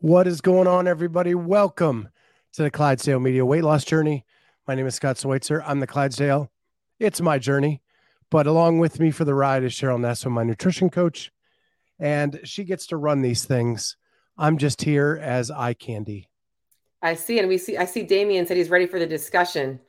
What is going on, everybody? Welcome to the Clydesdale Media Weight Loss Journey. My name is Scott Schweitzer. I'm the Clydesdale. It's my journey, but along with me for the ride is Cheryl Nasso, my nutrition coach, and she gets to run these things. I'm just here as eye candy. I see, and I see Damien said he's ready for the discussion.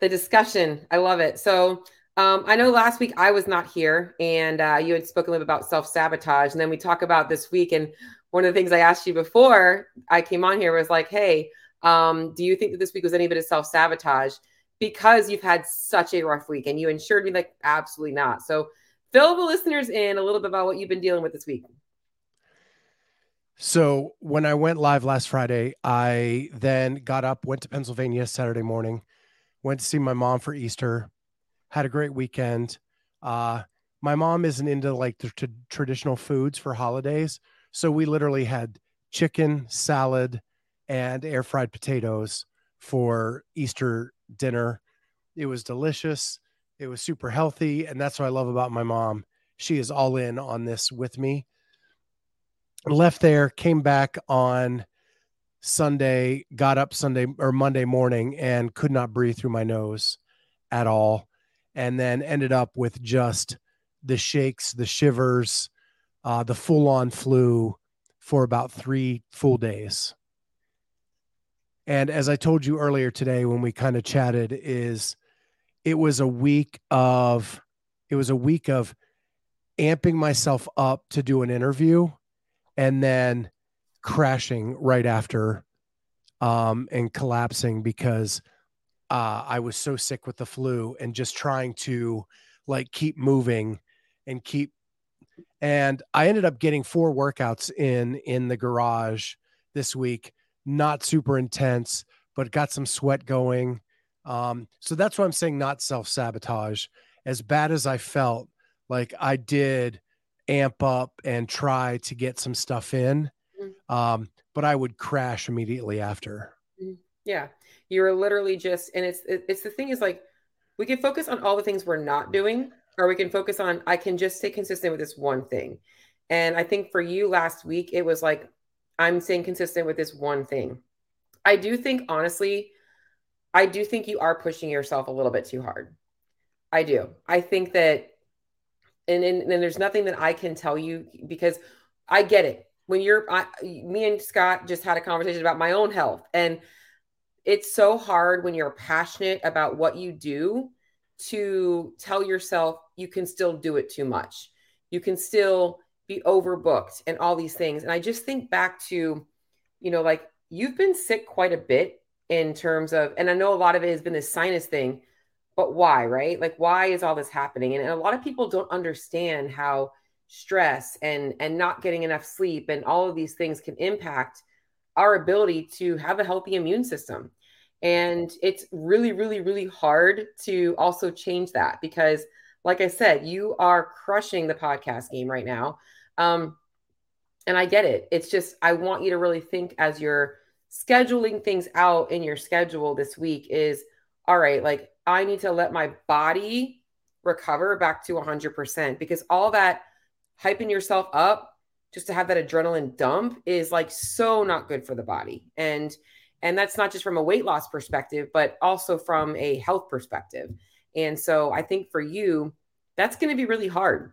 The discussion. I love it. So I know last week I was not here and you had spoken a little bit about self-sabotage. And then we talk about this week. And one of the things I asked you before I came on here was like, hey, do you think that this week was any bit of self-sabotage? Because you've had such a rough week, and you assured me like, absolutely not. So fill the listeners in a little bit about what you've been dealing with this week. So when I went live last Friday, I then got up, went to Pennsylvania Saturday morning, went to see my mom for Easter, had a great weekend. My mom isn't into like the traditional foods for holidays. So we literally had chicken, salad, and air fried potatoes for Easter dinner. It was delicious. It was super healthy. And that's what I love about my mom. She is all in on this with me. Left there, came back on Sunday, got up Sunday or Monday morning and could not breathe through my nose at all. And then ended up with just the shakes, the shivers, the full-on flu for about 3 full days. And as I told you earlier today, when we kind of chatted, is it was a week of amping myself up to do an interview. And then crashing right after and collapsing because I was so sick with the flu and just trying to like keep moving and keep. And I ended up getting 4 workouts in the garage this week, not super intense, but got some sweat going. So that's why I'm saying not self-sabotage. As bad as I felt, like I did amp up and try to get some stuff in. But I would crash immediately after. Yeah. You were literally just, and it's the thing is like, we can focus on all the things we're not doing, or we can focus on, I can just stay consistent with this one thing. And I think for you last week, it was like, I'm staying consistent with this one thing. I do think, honestly, you are pushing yourself a little bit too hard. I do. I think that, and there's nothing that I can tell you because I get it. When me and Scott just had a conversation about my own health, and it's so hard when you're passionate about what you do to tell yourself you can still do it too much. You can still be overbooked and all these things. And I just think back to, you know, like you've been sick quite a bit in terms of, and I know a lot of it has been this sinus thing, but why, right? Like, why is all this happening? And a lot of people don't understand how stress and not getting enough sleep and all of these things can impact our ability to have a healthy immune system. And it's really, really, really hard to also change that because, like I said, you are crushing the podcast game right now. And I get it. It's just, I want you to really think as you're scheduling things out in your schedule this week is, all right, like, I need to let my body recover back to 100% because all that hyping yourself up just to have that adrenaline dump is like so not good for the body. And that's not just from a weight loss perspective, but also from a health perspective. And so I think for you, that's going to be really hard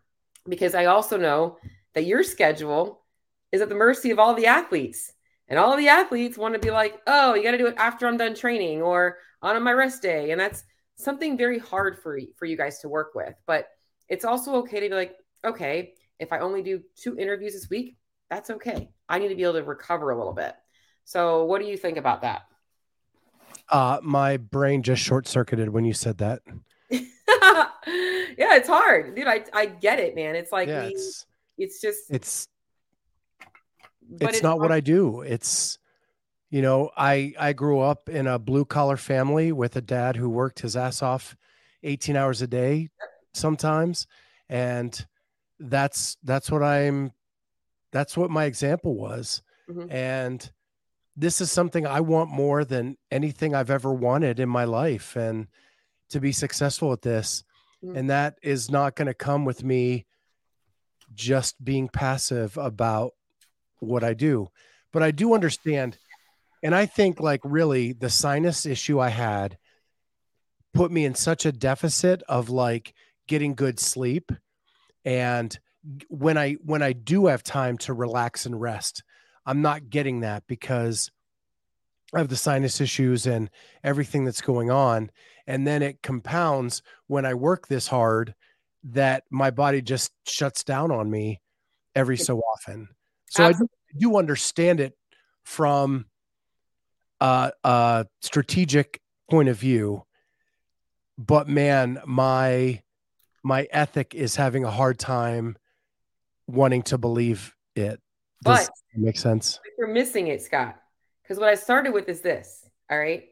because I also know that your schedule is at the mercy of all the athletes. And all the athletes want to be like, oh, you got to do it after I'm done training or on my rest day. And that's something very hard for you guys to work with. But it's also okay to be like, okay, if I only do 2 interviews this week, that's okay. I need to be able to recover a little bit. So what do you think about that? My brain just short-circuited when you said that. Yeah, it's hard. Dude, I get it, man. It's like, yeah, it's just... it's not what I do. It's, you know, I grew up in a blue collar family with a dad who worked his ass off 18 hours a day sometimes. And that's what my example was. Mm-hmm. And this is something I want more than anything I've ever wanted in my life, and to be successful at this. Mm-hmm. And that is not going to come with me just being passive about what I do. But I do understand. And I think, like, really the sinus issue I had put me in such a deficit of like getting good sleep. And when I do have time to relax and rest, I'm not getting that because I have the sinus issues and everything that's going on. And then it compounds when I work this hard that my body just shuts down on me every so often. So I do understand it from a strategic point of view, but man, my ethic is having a hard time wanting to believe it. Does that make sense? You're missing it, Scott. Because what I started with is this. All right.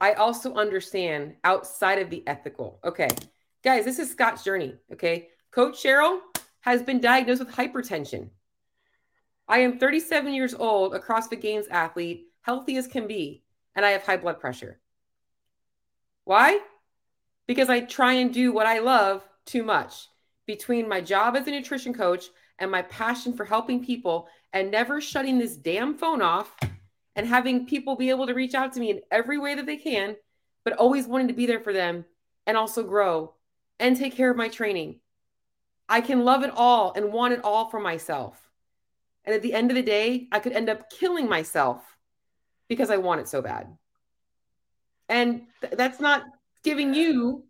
I also understand outside of the ethical. Okay. Guys, this is Scott's journey. Okay. Coach Cheryl has been diagnosed with hypertension. I am 37 years old, a CrossFit Games athlete, healthy as can be, and I have high blood pressure. Why? Because I try and do what I love too much. Between my job as a nutrition coach and my passion for helping people and never shutting this damn phone off and having people be able to reach out to me in every way that they can, but always wanting to be there for them and also grow and take care of my training. I can love it all and want it all for myself. And at the end of the day, I could end up killing myself because I want it so bad. And that's not giving you,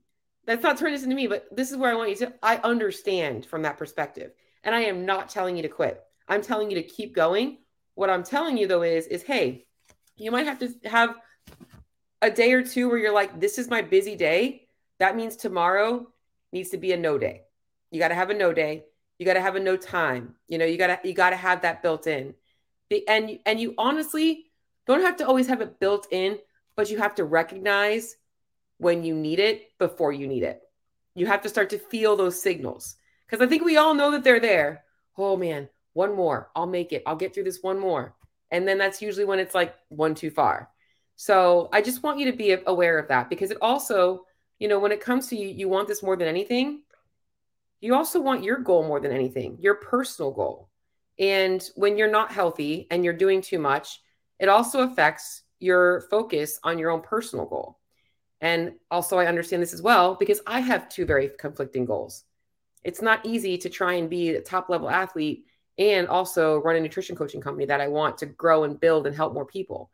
that's not turning this into me, but this is where I want you to, I understand from that perspective. And I am not telling you to quit. I'm telling you to keep going. What I'm telling you though is, hey, you might have to have a day or two where you're like, this is my busy day. That means tomorrow needs to be a no day. You got to have a no day. You got to have a no time. You know, you got to have that built in. And you honestly don't have to always have it built in, but you have to recognize when you need it before you need it. You have to start to feel those signals. Because I think we all know that they're there. Oh, man, one more. I'll make it. I'll get through this one more. And then that's usually when it's like one too far. So I just want you to be aware of that, because it also, you know, when it comes to you, you want this more than anything. You also want your goal more than anything, your personal goal. And when you're not healthy and you're doing too much, it also affects your focus on your own personal goal. And also I understand this as well, because I have two very conflicting goals. It's not easy to try and be a top level athlete and also run a nutrition coaching company that I want to grow and build and help more people.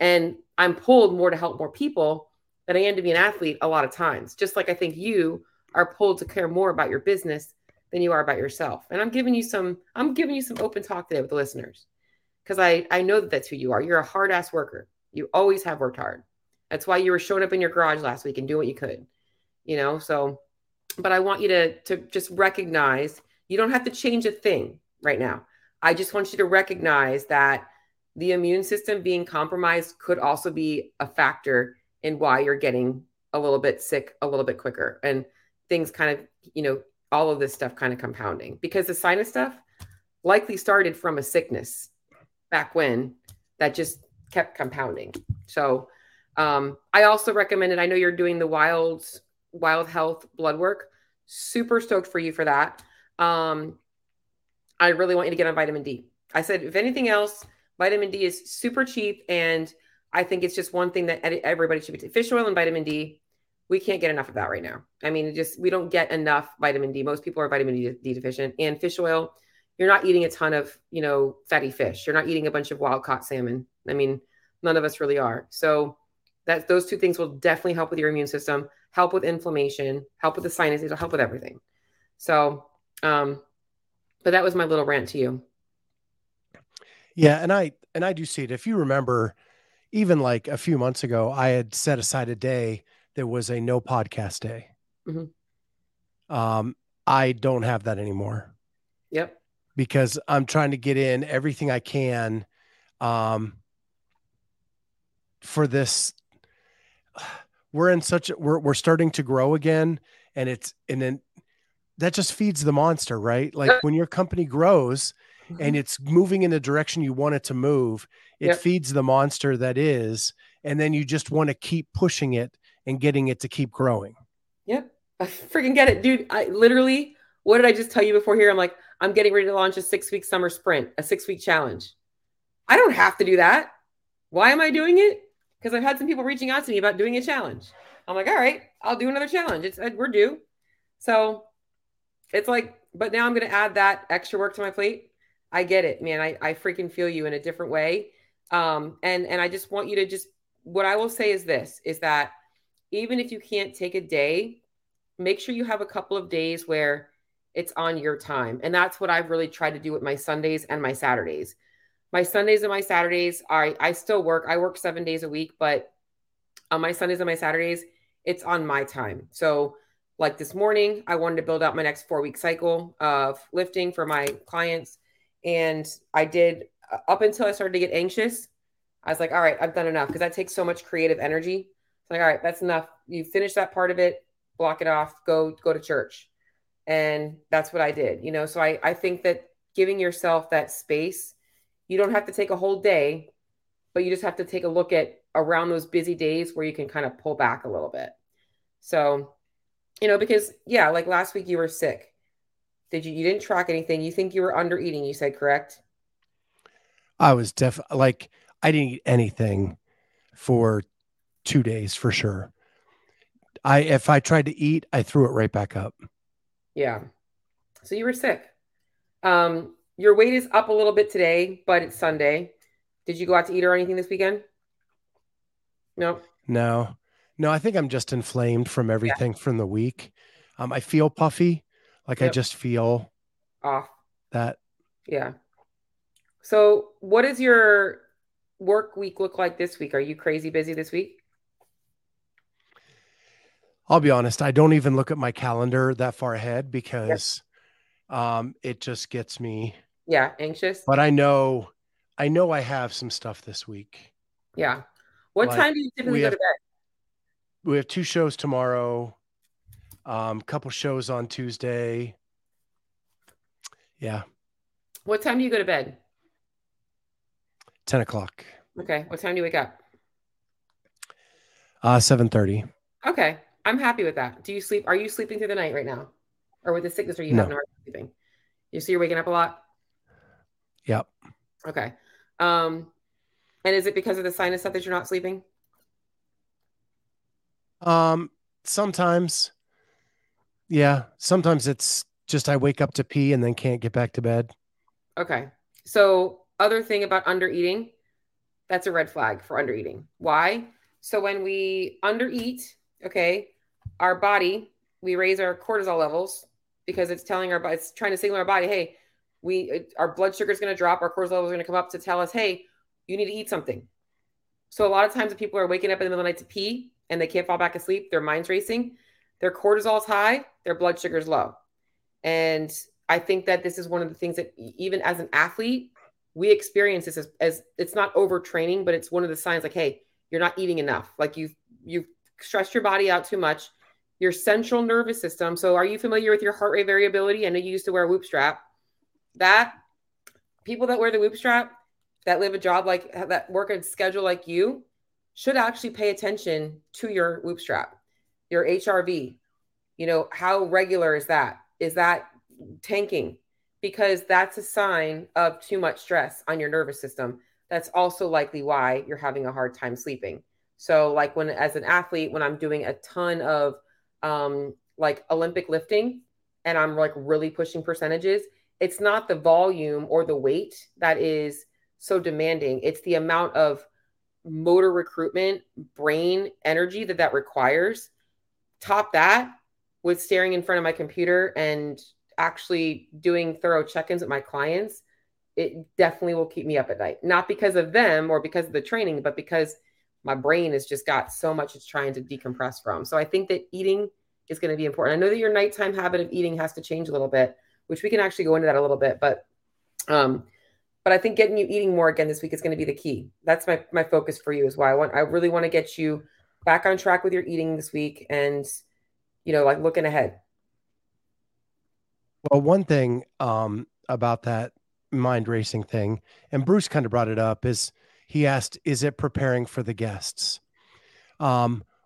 And I'm pulled more to help more people than I am to be an athlete a lot of times. Just like I think you are pulled to care more about your business than you are about yourself. And I'm giving you some open talk today with the listeners, because I know that that's who you are. You're a hard ass worker. You always have worked hard. That's why you were showing up in your garage last week and doing what you could, you know? So, but I want you to just recognize you don't have to change a thing right now. I just want you to recognize that the immune system being compromised could also be a factor in why you're getting a little bit sick, a little bit quicker, and things kind of, you know, all of this stuff kind of compounding, because the sinus stuff likely started from a sickness back when that just kept compounding. So I also recommend it. I know you're doing the Wild Health blood work. Super stoked for you for that. I really want you to get on vitamin D. I said, if anything else, vitamin D is super cheap. And I think it's just one thing that everybody should be taking. Fish oil and vitamin D. We can't get enough of that right now. I mean, we don't get enough vitamin D. Most people are vitamin D deficient. And fish oil, you're not eating a ton of, you know, fatty fish. You're not eating a bunch of wild caught salmon. I mean, none of us really are. So that those two things will definitely help with your immune system, help with inflammation, help with the sinus, it'll help with everything. So, but that was my little rant to you. Yeah. And I do see it. If you remember, even like a few months ago, I had set aside a day that was a no podcast day. Mm-hmm. I don't have that anymore. Yep. because I'm trying to get in everything I can for this. We're in such a, we're starting to grow again, and it's, and then that just feeds the monster, right? Like when your company grows and it's moving in the direction you want it to move, it feeds the monster that is, and then you just want to keep pushing it and getting it to keep growing. Yep. I freaking get it, dude. I literally, what did I just tell you before here? I'm like, I'm getting ready to launch a 6-week summer sprint, a 6-week challenge. I don't have to do that. Why am I doing it? Because I've had some people reaching out to me about doing a challenge. I'm like, all right, I'll do another challenge. It's, we're due. So it's like, but now I'm going to add that extra work to my plate. I get it, man. I freaking feel you in a different way. And I just want you to just, what I will say is this, is that even if you can't take a day, make sure you have a couple of days where it's on your time. And that's what I've really tried to do with my Sundays and my Saturdays. My Sundays and my Saturdays are, I still work. I work 7 days a week, but on my Sundays and my Saturdays, it's on my time. So like this morning, I wanted to build out my next 4-week cycle of lifting for my clients. And I did up until I started to get anxious. I was like, all right, I've done enough. Cause that takes so much creative energy. It's like, all right, that's enough. You finish that part of it, block it off, go to church. And that's what I did, you know? So I think that giving yourself that space, you don't have to take a whole day, but you just have to take a look at around those busy days where you can kind of pull back a little bit. So, you know, because yeah, like last week you were sick. You didn't track anything. You think you were under eating, you said, correct? I was I didn't eat anything for 2 days for sure. If I tried to eat, I threw it right back up. Yeah. So you were sick. Your weight is up a little bit today, but it's Sunday. Did you go out to eat or anything this weekend? No, I think I'm just inflamed from everything from the week. I feel puffy. I just feel off that. Yeah. So what does your work week look like this week? Are you crazy busy this week? I'll be honest. I don't even look at my calendar that far ahead because it just gets me anxious. But I know I have some stuff this week. Yeah. What time do you typically go to bed? We have 2 shows tomorrow. Couple shows on Tuesday. Yeah. What time do you go to bed? 10 o'clock. Okay. What time do you wake up? 7:30. Okay. I'm happy with that. Do you sleep? Are you sleeping through the night right now? Or with the sickness, or you have no hard time sleeping? You're waking up a lot? Yep. Okay. And is it because of the sinus stuff that you're not sleeping? Sometimes. Yeah. Sometimes it's just, I wake up to pee and then can't get back to bed. Okay. So other thing about under eating, that's a red flag for under eating. Why? So when we under eat, okay, our body, we raise our cortisol levels because it's telling our body, it's trying to signal our body, hey, our blood sugar is going to drop. Our cortisol levels are going to come up to tell us, hey, you need to eat something. So a lot of times if people are waking up in the middle of the night to pee and they can't fall back asleep, their mind's racing. Their cortisol is high, their blood sugar is low. And I think that this is one of the things that even as an athlete, we experience this as it's not overtraining, but it's one of the signs like, hey, you're not eating enough. Like you've stressed your body out too much, your central nervous system. So are you familiar with your heart rate variability? I know you used to wear a whoop strap. That people that wear the whoop strap, that live a job like that, work a schedule like you, should actually pay attention to your whoop strap. Your HRV, you know, how regular is that? Is that tanking? Because that's a sign of too much stress on your nervous system. That's also likely why you're having a hard time sleeping. So like as an athlete, when I'm doing a ton of Olympic lifting and I'm like really pushing percentages, it's not the volume or the weight that is so demanding. It's the amount of motor recruitment, brain energy that requires. Top that with staring in front of my computer and actually doing thorough check-ins with my clients, it definitely will keep me up at night. Not because of them or because of the training, but because my brain has just got so much it's trying to decompress from. So I think that eating is going to be important. I know that your nighttime habit of eating has to change a little bit, which we can actually go into that a little bit, but But I think getting you eating more again this week is going to be the key. That's my focus for you is why I really want to get you back on track with your eating this week and, you know, like looking ahead. Well, one thing about that mind racing thing, and Bruce kind of brought it up, is he asked, is it preparing for the guests?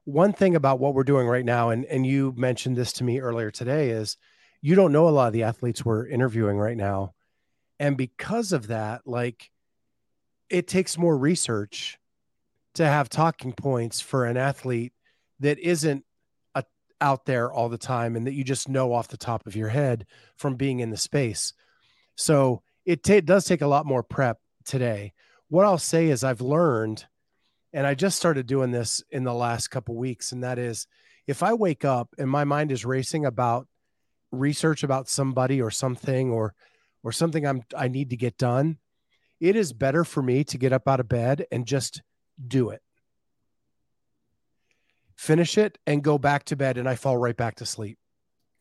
One thing about what we're doing right now, and you mentioned this to me earlier today, is you don't know a lot of the athletes we're interviewing right now. And because of that, like, it takes more research to have talking points for an athlete that isn't out there all the time and that you just know off the top of your head from being in the space. So it does take a lot more prep today. What I'll say is I've learned, and I just started doing this in the last couple of weeks, and that is if I wake up and my mind is racing about research about somebody or something or something I need to get done, it is better for me to get up out of bed and just do it. Finish it and go back to bed, and I fall right back to sleep.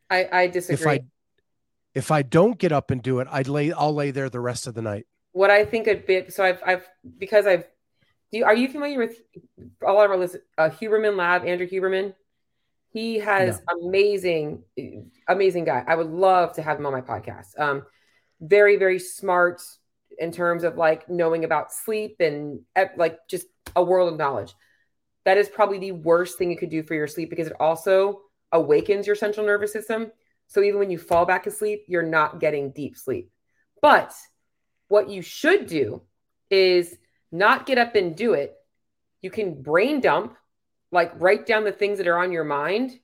I disagree. If I don't get up and do it, I'll lay there the rest of the night. What I think a bit, so are you familiar with all of our list, Huberman Lab, Andrew Huberman? He has amazing guy. I would love to have him on my podcast. Very, very smart in terms of like knowing about sleep and like just a world of knowledge. That is probably the worst thing you could do for your sleep because it also awakens your central nervous system. So even when you fall back asleep, you're not getting deep sleep. But what you should do is not get up and do it. You can brain dump, like write down the things that are on your mind,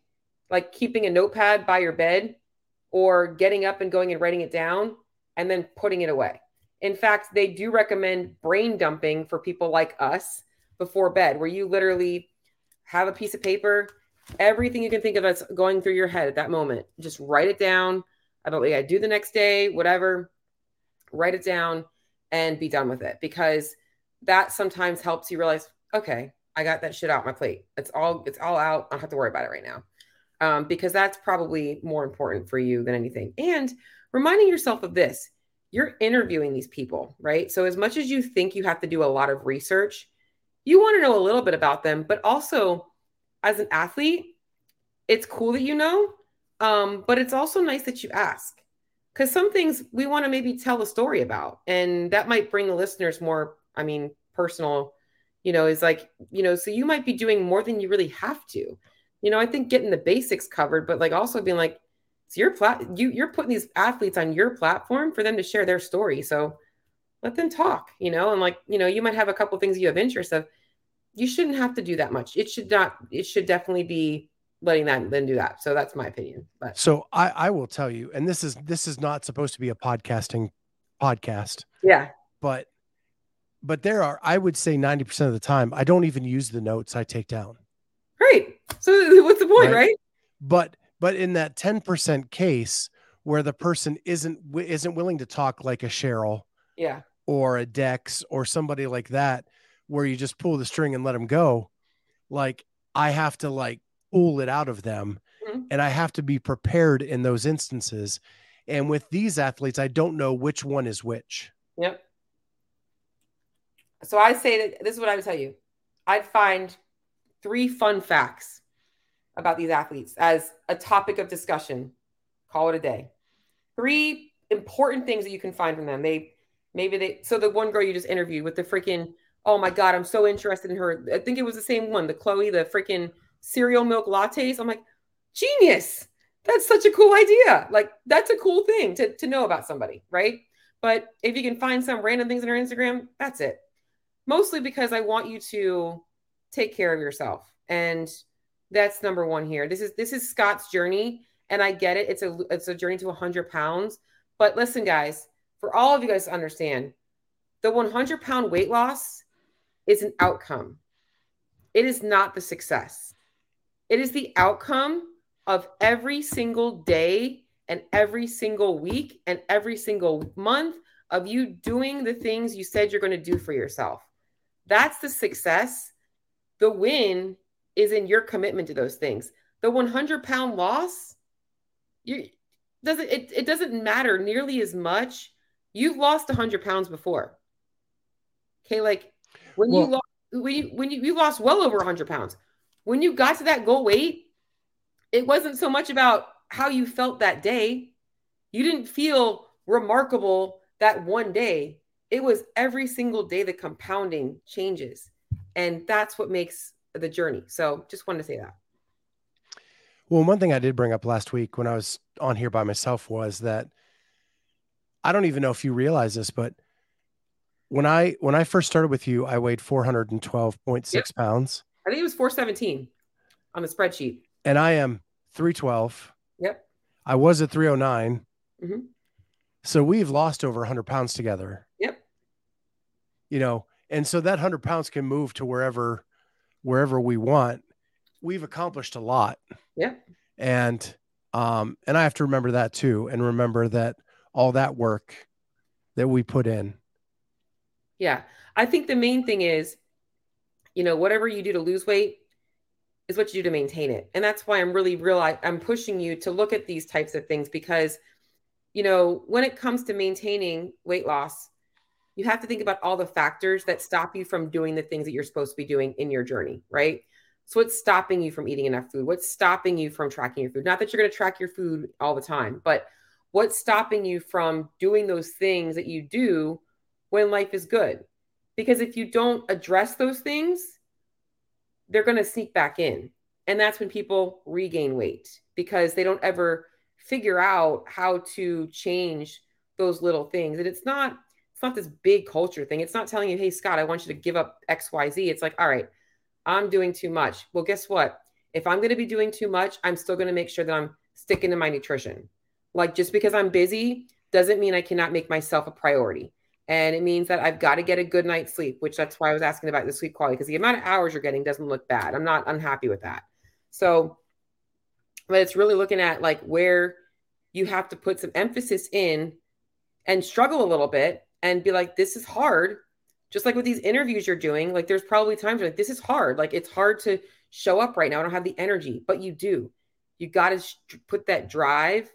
like keeping a notepad by your bed or getting up and going and writing it down and then putting it away. In fact, they do recommend brain dumping for people like us before bed, where you literally have a piece of paper, everything you can think of that's going through your head at that moment, just write it down. I don't think I do the next day, whatever, write it down and be done with it. Because that sometimes helps you realize, okay, I got that shit out my plate. It's all out. I don't have to worry about it right now. Because that's probably more important for you than anything. And reminding yourself of this, you're interviewing these people, right? So as much as you think you have to do a lot of research, you want to know a little bit about them, but also as an athlete, it's cool that you know, but it's also nice that you ask because some things we want to maybe tell a story about, and that might bring the listeners more, personal, is like, so you might be doing more than you really have to, I think getting the basics covered, but like also being like, it's your you're putting these athletes on your platform for them to share their story. So let them talk, and like, you might have a couple of things you have interest of. You shouldn't have to do that much. It should definitely be letting that then do that. So that's my opinion. But so I will tell you, and this is not supposed to be a podcasting podcast. Yeah. But there are, I would say 90% of the time, I don't even use the notes I take down. Right. So what's the point, right? But in that 10% case where the person isn't willing to talk like a Cheryl. Yeah. Or a Dex or somebody like that, where you just pull the string and let them go. Like I have to like pull it out of them, mm-hmm. and I have to be prepared in those instances. And with these athletes, I don't know which one is which. Yep. So I say that this is what I would tell you. I'd find 3 fun facts about these athletes as a topic of discussion, call it a day. 3 important things that you can find from them. So the one girl you just interviewed with the freaking, oh my God, I'm so interested in her. I think it was the same one, the Chloe, the freaking cereal milk lattes. I'm like, genius. That's such a cool idea. Like that's a cool thing to know about somebody, right? But if you can find some random things in her Instagram, that's it. Mostly because I want you to take care of yourself. And that's number 1 here. This is Scott's journey. And I get it. It's a journey to 100 pounds. But listen, guys, for all of you guys to understand, the 100-pound weight loss is an outcome. It is not the success. It is the outcome of every single day and every single week and every single month of you doing the things you said you're going to do for yourself. That's the success. The win is in your commitment to those things. The 100-pound loss, it doesn't matter nearly as much. You've lost 100 pounds before. Okay, like when you lost well over 100 pounds. When you got to that goal weight, it wasn't so much about how you felt that day. You didn't feel remarkable that one day. It was every single day the compounding changes. And that's what makes the journey. So just wanted to say that. Well, one thing I did bring up last week when I was on here by myself was that I don't even know if you realize this, but when I first started with you, I weighed 412.6 pounds. I think it was 417 on the spreadsheet. And I am 312. Yep. I was at 309. Mm-hmm. So we've lost over 100 pounds together. Yep. You know, and so that 100 pounds can move to wherever we want. We've accomplished a lot. Yeah. And I have to remember that too. And remember that all that work that we put in. Yeah. I think the main thing is, you know, whatever you do to lose weight is what you do to maintain it. And that's why I'm really I'm pushing you to look at these types of things, because, you know, when it comes to maintaining weight loss, you have to think about all the factors that stop you from doing the things that you're supposed to be doing in your journey, right? So what's stopping you from eating enough food? What's stopping you from tracking your food? Not that you're going to track your food all the time, but what's stopping you from doing those things that you do when life is good? Because if you don't address those things, they're going to sneak back in. And that's when people regain weight, because they don't ever figure out how to change those little things. And it's not this big culture thing. It's not telling you, hey, Scott, I want you to give up X, Y, Z. It's like, all right, I'm doing too much. Well, guess what? If I'm going to be doing too much, I'm still going to make sure that I'm sticking to my nutrition. Like, just because I'm busy doesn't mean I cannot make myself a priority. And it means that I've got to get a good night's sleep, which that's why I was asking about the sleep quality, because the amount of hours you're getting doesn't look bad. I'm not unhappy with that. So, but it's really looking at like where you have to put some emphasis in and struggle a little bit and be like, this is hard. Just like with these interviews you're doing, like there's probably times where like, this is hard. Like it's hard to show up right now. I don't have the energy, but you do. You got to put that drive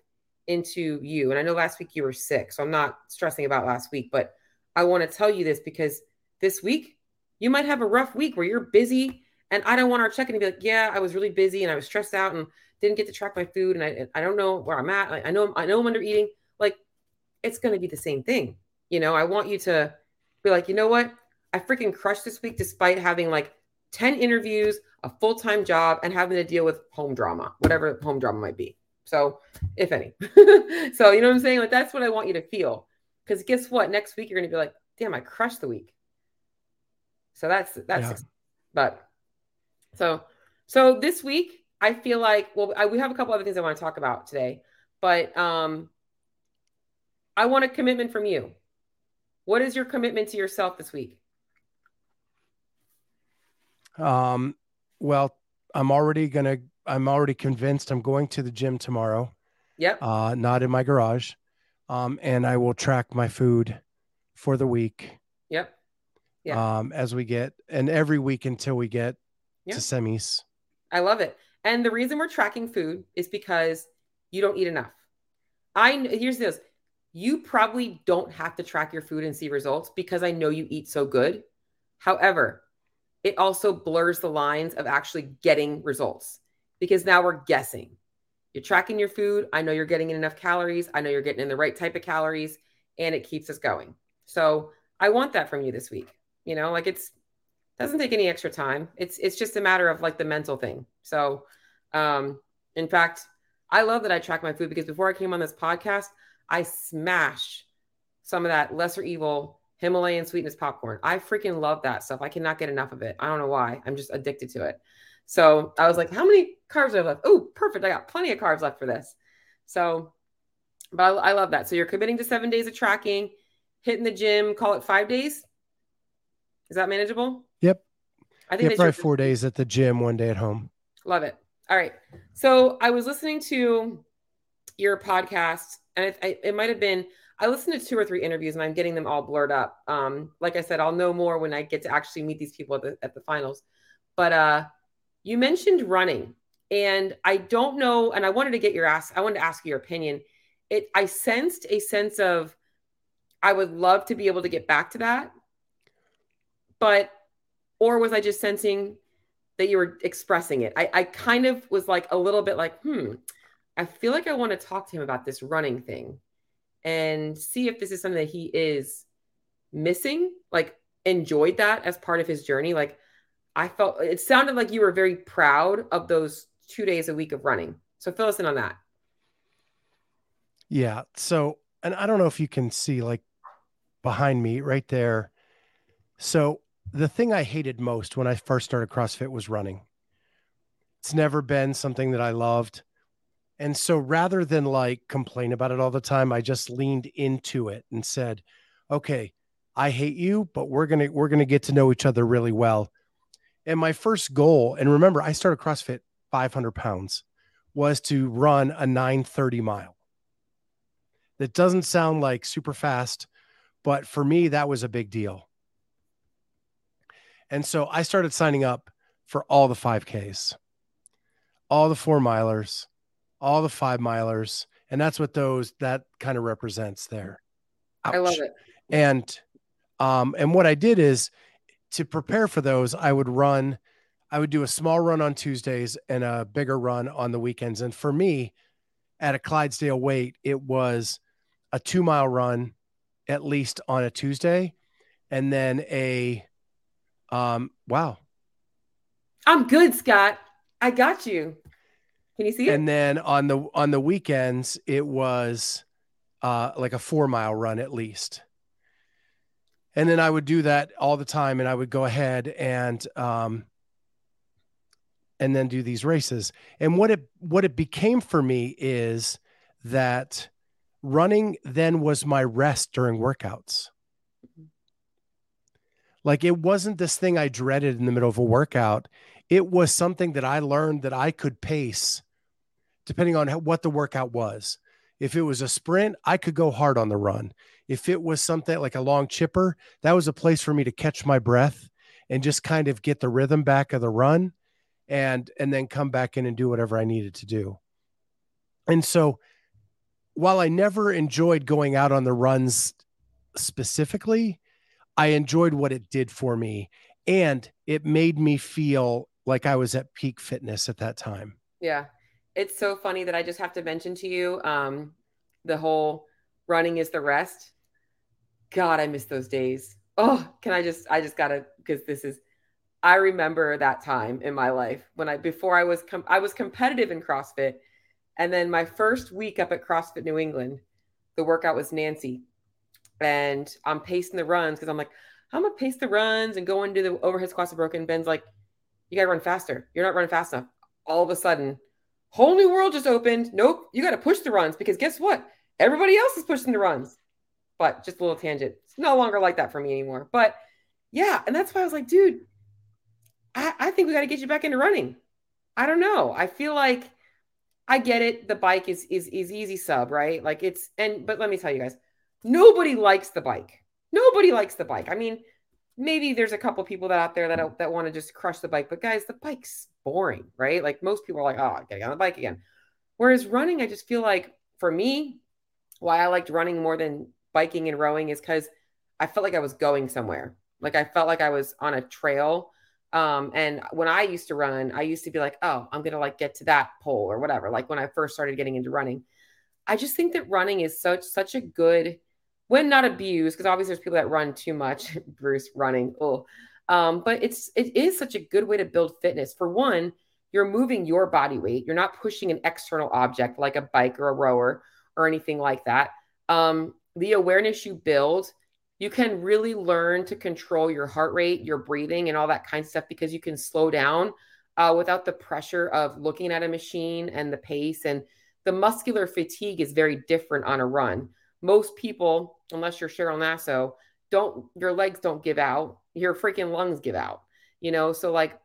into you. And I know last week you were sick, so I'm not stressing about last week, but I want to tell you this because this week you might have a rough week where you're busy, and I don't want our check-in to be like, yeah, I was really busy and I was stressed out and didn't get to track my food. And I don't know where I'm at. Like, I know I'm under eating. Like it's going to be the same thing. You know, I want you to be like, you know what? I freaking crushed this week despite having like 10 interviews, a full-time job, and having to deal with home drama, whatever home drama might be. So if any, so, you know what I'm saying? Like, that's what I want you to feel. Cause guess what? Next week, you're going to be like, damn, I crushed the week. So that's, yeah. But so this week I feel like, well, we have a couple other things I want to talk about today, but, I want a commitment from you. What is your commitment to yourself this week? Well, I'm already convinced I'm going to the gym tomorrow. Yep. Not in my garage. And I will track my food for the week. Yep. Yeah. As we get, and every week until we get to semis. I love it. And the reason we're tracking food is because you don't eat enough. Here's this. You probably don't have to track your food and see results because I know you eat so good. However, it also blurs the lines of actually getting results. Because now we're guessing. You're tracking your food. I know you're getting in enough calories. I know you're getting in the right type of calories, and it keeps us going. So I want that from you this week. You know, like doesn't take any extra time. It's just a matter of like the mental thing. So, in fact, I love that I track my food because before I came on this podcast, I smash some of that lesser evil Himalayan sweetness popcorn. I freaking love that stuff. I cannot get enough of it. I don't know why. I'm just addicted to it. So I was like, how many carbs do I have left? Oh, perfect. I got plenty of carbs left for this. So, but I love that. So you're committing to 7 days of tracking, hitting the gym, call it 5 days. Is that manageable? Yep. I think probably 4 days at the gym, 1 day at home. Love it. All right. So I was listening to your podcast and it might've been, I listened to 2 or 3 interviews and I'm getting them all blurred up. Like I said, I'll know more when I get to actually meet these people at the finals, but, you mentioned running, and I don't know. And I wanted to ask you your opinion. I sensed a sense of I would love to be able to get back to that. But, or was I just sensing that you were expressing it? I kind of was like a little bit like, I feel like I want to talk to him about this running thing and see if this is something that he is missing, like enjoyed that as part of his journey. Like I felt, it sounded like you were very proud of those 2 days a week of running. So fill us in on that. Yeah. So, and I don't know if you can see like behind me right there. So the thing I hated most when I first started CrossFit was running. It's never been something that I loved. And so rather than like complain about it all the time, I just leaned into it and said, okay, I hate you, but we're going to get to know each other really well. And my first goal, and remember, I started CrossFit 500 pounds, was to run a 930 mile. That doesn't sound like super fast, but for me, that was a big deal. And so I started signing up for all the 5Ks, all the 4 milers, all the 5 milers. And that's what that kind of represents there. Ouch. I love it. And what I did is, to prepare for those, I would do a small run on Tuesdays and a bigger run on the weekends. And for me, at a Clydesdale weight, it was a 2 mile run, at least on a Tuesday. And then wow. I'm good, Scott. I got you. Can you see it? And then on the weekends, it was like a 4 mile run at least. And then I would do that all the time, and I would go ahead and then do these races. And what it became for me is that running then was my rest during workouts. Like it wasn't this thing I dreaded in the middle of a workout. It was something that I learned that I could pace depending on what the workout was. If it was a sprint, I could go hard on the run. If it was something like a long chipper, that was a place for me to catch my breath and just kind of get the rhythm back of the run and then come back in and do whatever I needed to do. And so while I never enjoyed going out on the runs specifically, I enjoyed what it did for me, and it made me feel like I was at peak fitness at that time. Yeah. It's so funny that I just have to mention to you the whole running is the rest. God, I miss those days. Oh, I remember that time in my life when I was competitive in CrossFit. And then my first week up at CrossFit New England, the workout was Nancy, and I'm pacing the runs. Cause I'm like, I'm going to pace the runs and go into the overhead squats are broken. Ben's like, you got to run faster. You're not running fast enough. All of a sudden, whole new world just opened. Nope. You got to push the runs, because guess what? Everybody else is pushing the runs. But just a little tangent. It's no longer like that for me anymore. But yeah. And that's why I was like, dude, I think we got to get you back into running. I don't know. I feel like I get it. The bike is easy sub, right? Like but let me tell you guys, nobody likes the bike. Nobody likes the bike. I mean, maybe there's a couple people that out there that want to just crush the bike, but guys, the bike's boring, right? Like most people are like, oh, I gotta get on the bike again. Whereas running, I just feel like for me, why I liked running more than biking and rowing is because I felt like I was going somewhere. Like I felt like I was on a trail. And when I used to run, I used to be like, oh, I'm going to like get to that pole or whatever. Like when I first started getting into running, I just think that running is such a good, when not abused, because obviously there's people that run too much, Bruce running. Oh, but it is such a good way to build fitness. For one, you're moving your body weight. You're not pushing an external object like a bike or a rower or anything like that. The awareness you build, you can really learn to control your heart rate, your breathing, and all that kind of stuff, because you can slow down without the pressure of looking at a machine and the pace. And the muscular fatigue is very different on a run. Most people, unless you're Cheryl Nasso, your legs don't give out. Your freaking lungs give out, you know? So like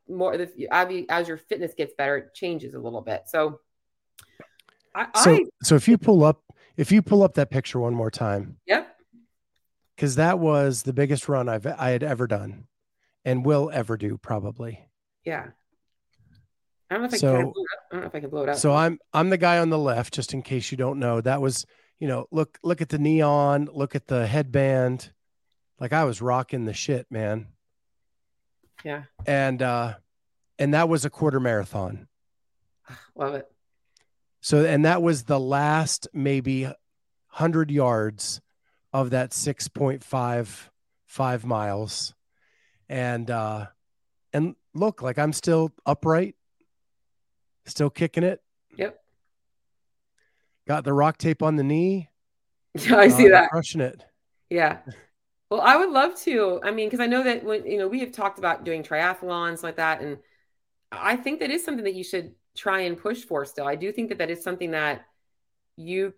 as your fitness gets better, it changes a little bit. So if you pull up that picture one more time. Yep. Because that was the biggest run I had ever done and will ever do, probably. Yeah. I don't know if I can blow it up. So I'm the guy on the left, just in case you don't know. That was you know, look at the neon, look at the headband. Like I was rocking the shit, man. Yeah. And that was a quarter marathon. Love it. So, and that was the last maybe 100 yards of that 6.55 miles. And look, like I'm still upright, still kicking it. Yep. Got the rock tape on the knee. Yeah, I see that. Crushing it. Yeah. Well, I would love to. I mean, because I know that when, you know, we have talked about doing triathlons like that. And I think that is something that you should try and push for still. I do think that that is something that you're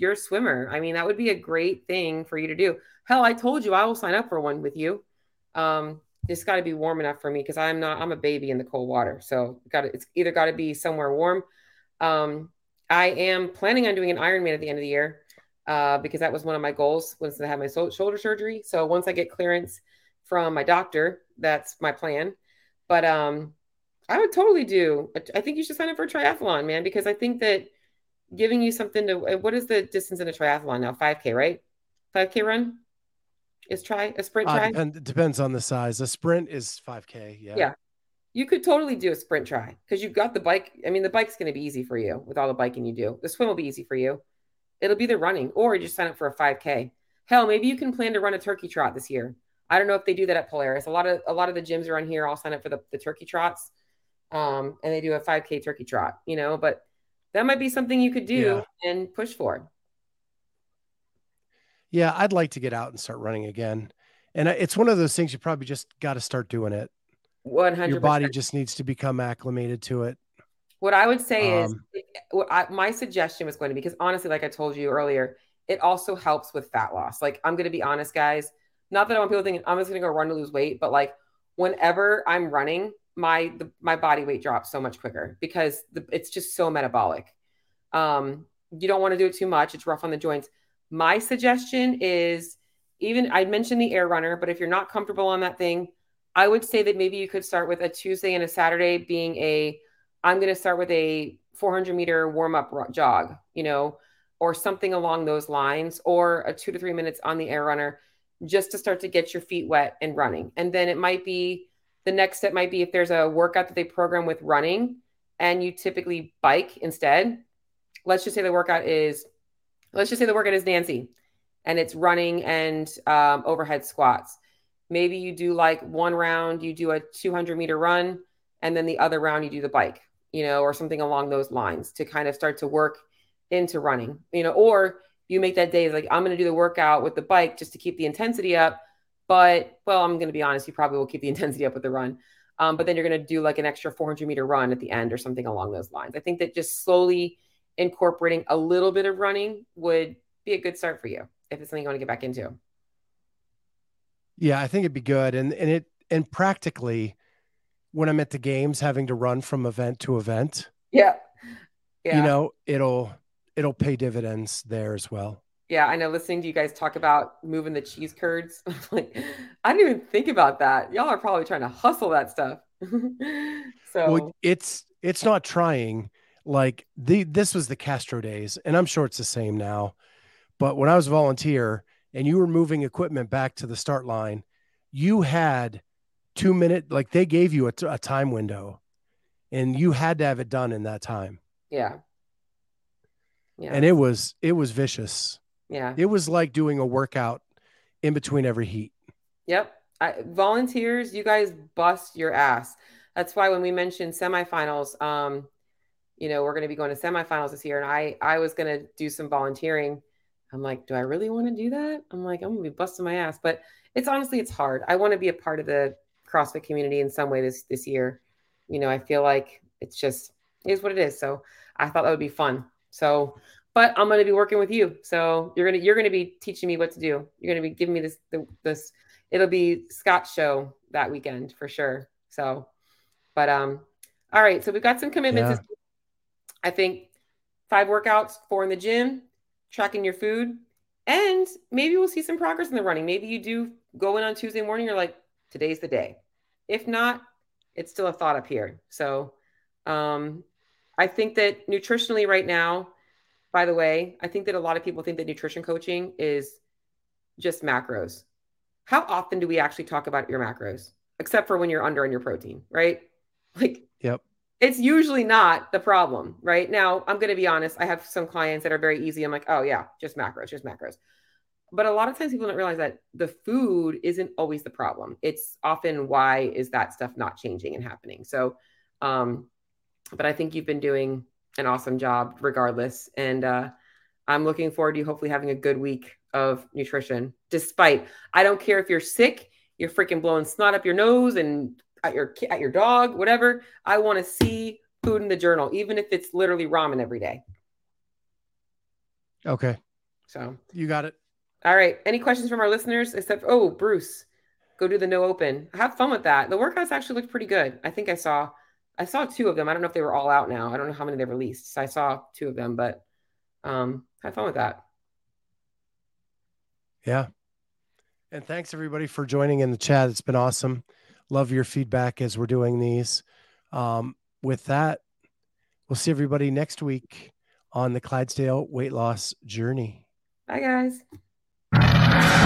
a swimmer. I mean, that would be a great thing for you to do. Hell, I told you I will sign up for one with you. It's got to be warm enough for me because I'm a baby in the cold water. So it's either got to be somewhere warm. I am planning on doing an Ironman at the end of the year because that was one of my goals once I had my shoulder surgery. So once I get clearance from my doctor, that's my plan. But I would totally I think you should sign up for a triathlon, man, because I think that giving you something to, what is the distance in a triathlon now? 5K, right? 5K run? Is a sprint try? Depends on the size. A sprint is 5K. Yeah. Yeah. You could totally do a sprint try because you've got the bike. I mean, the bike's going to be easy for you with all the biking you do. The swim will be easy for you. It'll be the running, or you just sign up for a 5K. Hell, maybe you can plan to run a turkey trot this year. I don't know if they do that at Polaris. A lot of the gyms around here all sign up for the turkey trots, and they do a 5K turkey trot. You know, but that might be something you could do and push for. Yeah, I'd like to get out and start running again, and it's one of those things you probably just got to start doing it. 100%. Your body just needs to become acclimated to it. What I would say is my suggestion was going to be, because honestly, like I told you earlier, it also helps with fat loss. Like, I'm going to be honest, guys, not that I want people thinking I'm just going to go run to lose weight, but like whenever I'm running, my body weight drops so much quicker because it's just so metabolic. You don't want to do it too much. It's rough on the joints. My suggestion is, even I mentioned the air runner, but if you're not comfortable on that thing, I would say that maybe you could start with a Tuesday and a Saturday being I'm going to start with a 400 meter warm up jog, you know, or something along those lines, or a 2 to 3 minutes on the air runner just to start to get your feet wet and running. And then it might be the next step might be, if there's a workout that they program with running and you typically bike instead, let's just say the workout is Nancy and it's running and overhead squats. Maybe you do like one round, you do a 200 meter run, and then the other round you do the bike, you know, or something along those lines to kind of start to work into running, you know, or you make that day like, I'm going to do the workout with the bike just to keep the intensity up. But, well, I'm going to be honest, you probably will keep the intensity up with the run. But then you're going to do like an extra 400 meter run at the end or something along those lines. I think that just slowly incorporating a little bit of running would be a good start for you if it's something you want to get back into. Yeah, I think it'd be good. And practically when I'm at the games having to run from event to event. Yeah. Yeah. You know, it'll pay dividends there as well. Yeah, I know, listening to you guys talk about moving the cheese curds. Like, I didn't even think about that. Y'all are probably trying to hustle that stuff. So well, it's not trying. Like this was the Castro days, and I'm sure it's the same now. But when I was a volunteer, and you were moving equipment back to the start line, you had 2 minutes, like they gave you a time window and you had to have it done in that time. Yeah. Yeah. And it was vicious. Yeah. It was like doing a workout in between every heat. Yep. Volunteers, you guys bust your ass. That's why when we mentioned semifinals, you know, we're going to be going to semifinals this year. And I was going to do some volunteering. I'm like, do I really want to do that? I'm like, I'm going to be busting my ass, but it's hard. I want to be a part of the CrossFit community in some way this year. You know, I feel like it is what it is. So I thought that would be fun. So, but I'm going to be working with you. So you're going to be teaching me what to do. You're going to be giving me this, it'll be Scott's show that weekend for sure. So, but, all right. So we've got some commitments. Yeah. I think 5 workouts, 4 in the gym, tracking your food, and maybe we'll see some progress in the running. Maybe you do go in on Tuesday morning. You're like, today's the day. If not, it's still a thought up here. So I think that nutritionally right now, by the way, I think that a lot of people think that nutrition coaching is just macros. How often do we actually talk about your macros, except for when you're under on your protein, right? Like, yep. It's usually not the problem, right? Now, I'm going to be honest. I have some clients that are very easy. I'm like, oh yeah, just macros, just macros. But a lot of times people don't realize that the food isn't always the problem. It's often why is that stuff not changing and happening. So, but I think you've been doing an awesome job regardless. And I'm looking forward to you hopefully having a good week of nutrition, despite, I don't care if you're sick, you're freaking blowing snot up your nose and at your dog, whatever. I want to see food in the journal, even if it's literally ramen every day. Okay. So you got it. All right. Any questions from our listeners except, oh, Bruce, go do the no open. Have fun with that. The workouts actually looked pretty good. I think I saw two of them. I don't know if they were all out now. I don't know how many they released. So I saw two of them, but have fun with that. Yeah. And thanks everybody for joining in the chat. It's been awesome. Love your feedback as we're doing these. With that, we'll see everybody next week on the Clydesdale Weight Loss Journey. Bye, guys.